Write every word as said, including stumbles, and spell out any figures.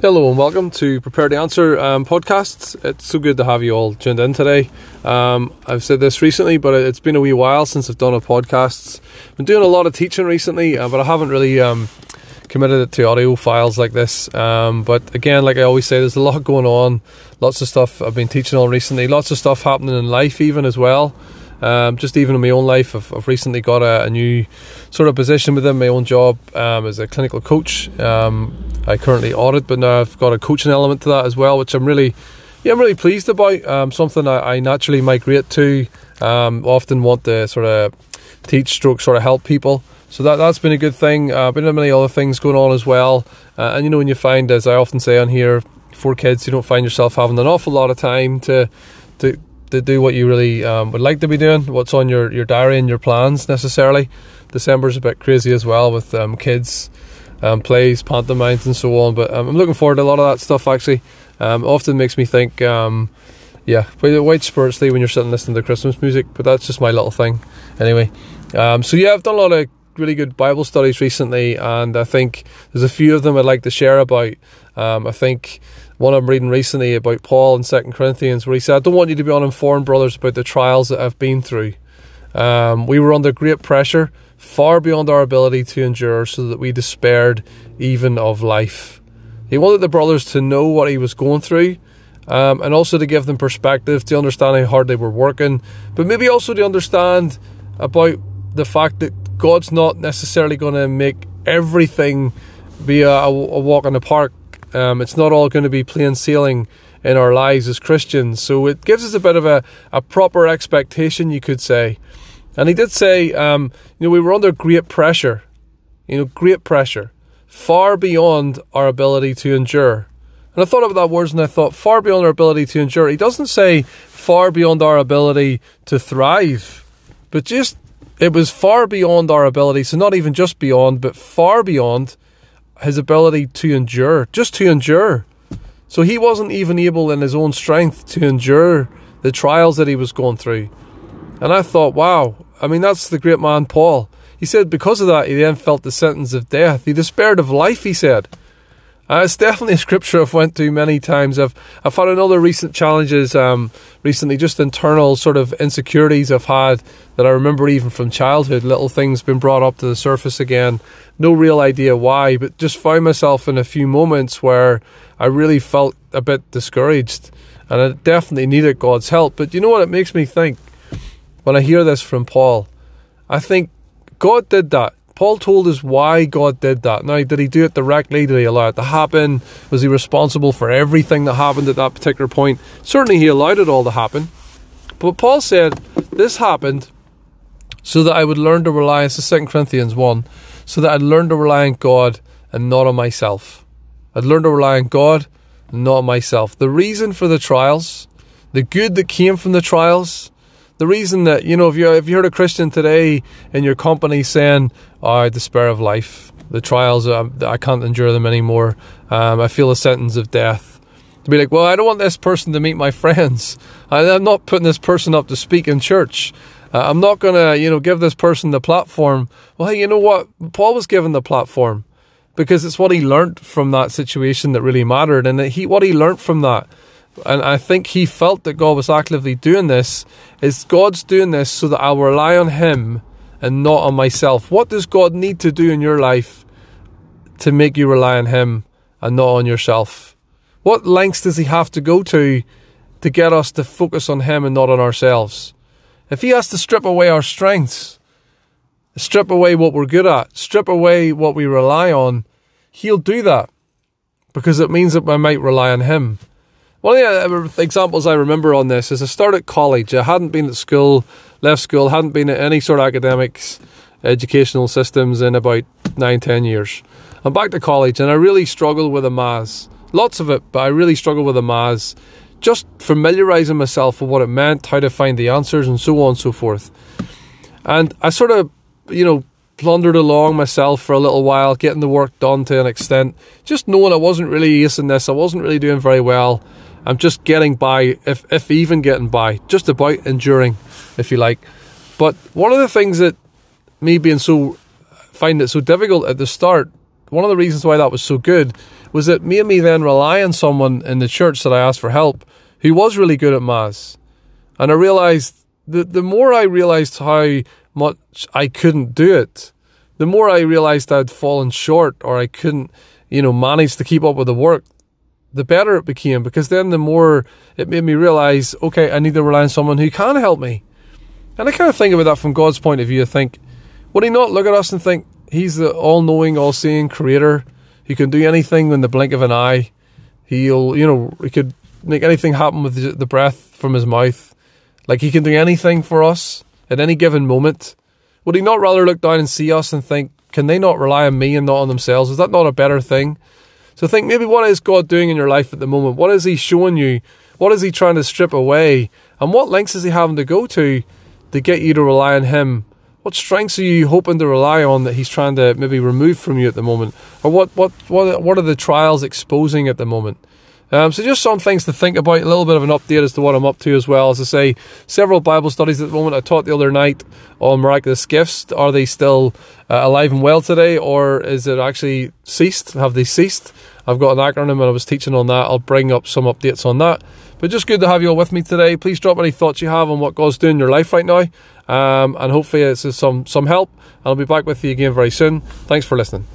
Hello and welcome to Prepare to Answer um, podcasts. It's so good to have you all tuned in today. Um, I've said this recently, but it's been a wee while since I've done a podcast. I've been doing a lot of teaching recently, uh, but I haven't really um, committed it to audio files like this. Um, but again, like I always say, there's a lot going on. Lots of stuff I've been teaching on recently. Lots of stuff happening in life even as well. Um, just even in my own life, I've, I've recently got a, a new sort of position within my own job um, as a clinical coach. Um, I currently audit, but now I've got a coaching element to that as well, which I'm really, yeah, I'm really pleased about. Um, something I, I naturally migrate to, um, often want to sort of teach, stroke, sort of help people. So that, that's been a good thing. Uh, been many other things going on as well. Uh, and you know, when you find, as I often say on here, for kids, you don't find yourself having an awful lot of time to to, to do what you really um, would like to be doing, what's on your, your diary and your plans necessarily. December's a bit crazy as well with um, kids. Um, plays, pantomimes and so on, but um, I'm looking forward to a lot of that stuff actually. Um, often makes me think um, yeah, wait spiritually when you're sitting listening to Christmas music, but that's just my little thing anyway. Um, so yeah, I've done a lot of really good Bible studies recently, and I think there's a few of them I'd like to share about. um, I think one I'm reading recently about Paul in Second Corinthians, where he said, "I don't want you to be uninformed, brothers, about the trials that I've been through. Um, we were under great pressure, far beyond our ability to endure, so that we despaired even of life." He wanted the brothers to know what he was going through, um, and also to give them perspective, to understand how hard they were working, but maybe also to understand about the fact that God's not necessarily going to make everything be a, a walk in the park. Um, it's not all going to be plain sailing in our lives as Christians. So it gives us a bit of a, a proper expectation, you could say. And he did say, um, you know, we were under great pressure, you know, great pressure, far beyond our ability to endure. And I thought about that word, and I thought, far beyond our ability to endure. He doesn't say far beyond our ability to thrive, but just, it was far beyond our ability. So not even just beyond, but far beyond his ability to endure, just to endure. So he wasn't even able in his own strength to endure the trials that he was going through. And I thought, wow, I mean, that's the great man Paul. He said because of that, he then felt the sentence of death. He despaired of life, he said. Uh, it's definitely a scripture I've went through many times. I've I've had another recent challenges um, recently, just internal sort of insecurities I've had that I remember even from childhood. Little things been brought up to the surface again. No real idea why, but just found myself in a few moments where I really felt a bit discouraged. And I definitely needed God's help. But you know what? It makes me think. When I hear this from Paul, I think God did that. Paul told us why God did that. Now, did he do it directly? Did he allow it to happen? Was he responsible for everything that happened at that particular point? Certainly he allowed it all to happen. But Paul said, this happened so that I would learn to rely, this is Second Corinthians one, so that I'd learn to rely on God and not on myself. I'd learn to rely on God and not on myself. The reason for the trials, the good that came from the trials, the reason that, you know, if you if you heard a Christian today in your company saying, oh, I despair of life, the trials, I, I can't endure them anymore, um, I feel a sentence of death, to be like, well, I don't want this person to meet my friends. I, I'm not putting this person up to speak in church. Uh, I'm not going to, you know, give this person the platform. Well, hey, you know what? Paul was given the platform because it's what he learned from that situation that really mattered, and that he what he learned from that. And I think he felt that God was actively doing this, is God's doing this so that I'll rely on him and not on myself. What does God need to do in your life to make you rely on him and not on yourself? What lengths does he have to go to to get us to focus on him and not on ourselves? If he has to strip away our strengths, strip away what we're good at, strip away what we rely on, he'll do that because it means that I might rely on him. One of the examples I remember on this is I started college. I hadn't been at school, left school, hadn't been at any sort of academics, educational systems in about nine, ten years. I'm back to college, and I really struggled with the maths. Lots of it, but I really struggled with the maths. Just familiarising myself with what it meant, how to find the answers, and so on and so forth. And I sort of, you know, plundered along myself for a little while, getting the work done to an extent. Just knowing I wasn't really acing this, I wasn't really doing very well. I'm just getting by, if if even getting by, just about enduring, if you like. But one of the things that me being so, find it so difficult at the start one of the reasons why that was so good was that made me then rely on someone in the church that I asked for help who was really good at maths. And I realised, the, the more I realised how much I couldn't do it, the more I realised I'd fallen short or I couldn't, you know, manage to keep up with the work, the better it became. Because then the more it made me realise, okay, I need to rely on someone who can help me. And I kind of think about that from God's point of view. I think, would he not look at us and think, he's the all-knowing, all-seeing creator who can do anything in the blink of an eye. He'll, you know, he could make anything happen with the breath from his mouth. Like, he can do anything for us at any given moment. Would he not rather look down and see us and think, can they not rely on me and not on themselves? Is that not a better thing? So think, maybe what is God doing in your life at the moment? What is he showing you? What is he trying to strip away? And what lengths is he having to go to to get you to rely on him? What strengths are you hoping to rely on that he's trying to maybe remove from you at the moment? Or what what, what, what are the trials exposing at the moment? Um, so just some things to think about, a little bit of an update as to what I'm up to as well. As I say, several Bible studies at the moment. I taught the other night on miraculous gifts. Are they still uh, alive and well today, or is it actually ceased? Have they ceased? I've got an acronym and I was teaching on that. I'll bring up some updates on that. But just good to have you all with me today. Please drop any thoughts you have on what God's doing in your life right now. Um, and hopefully it's some, some help. I'll be back with you again very soon. Thanks for listening.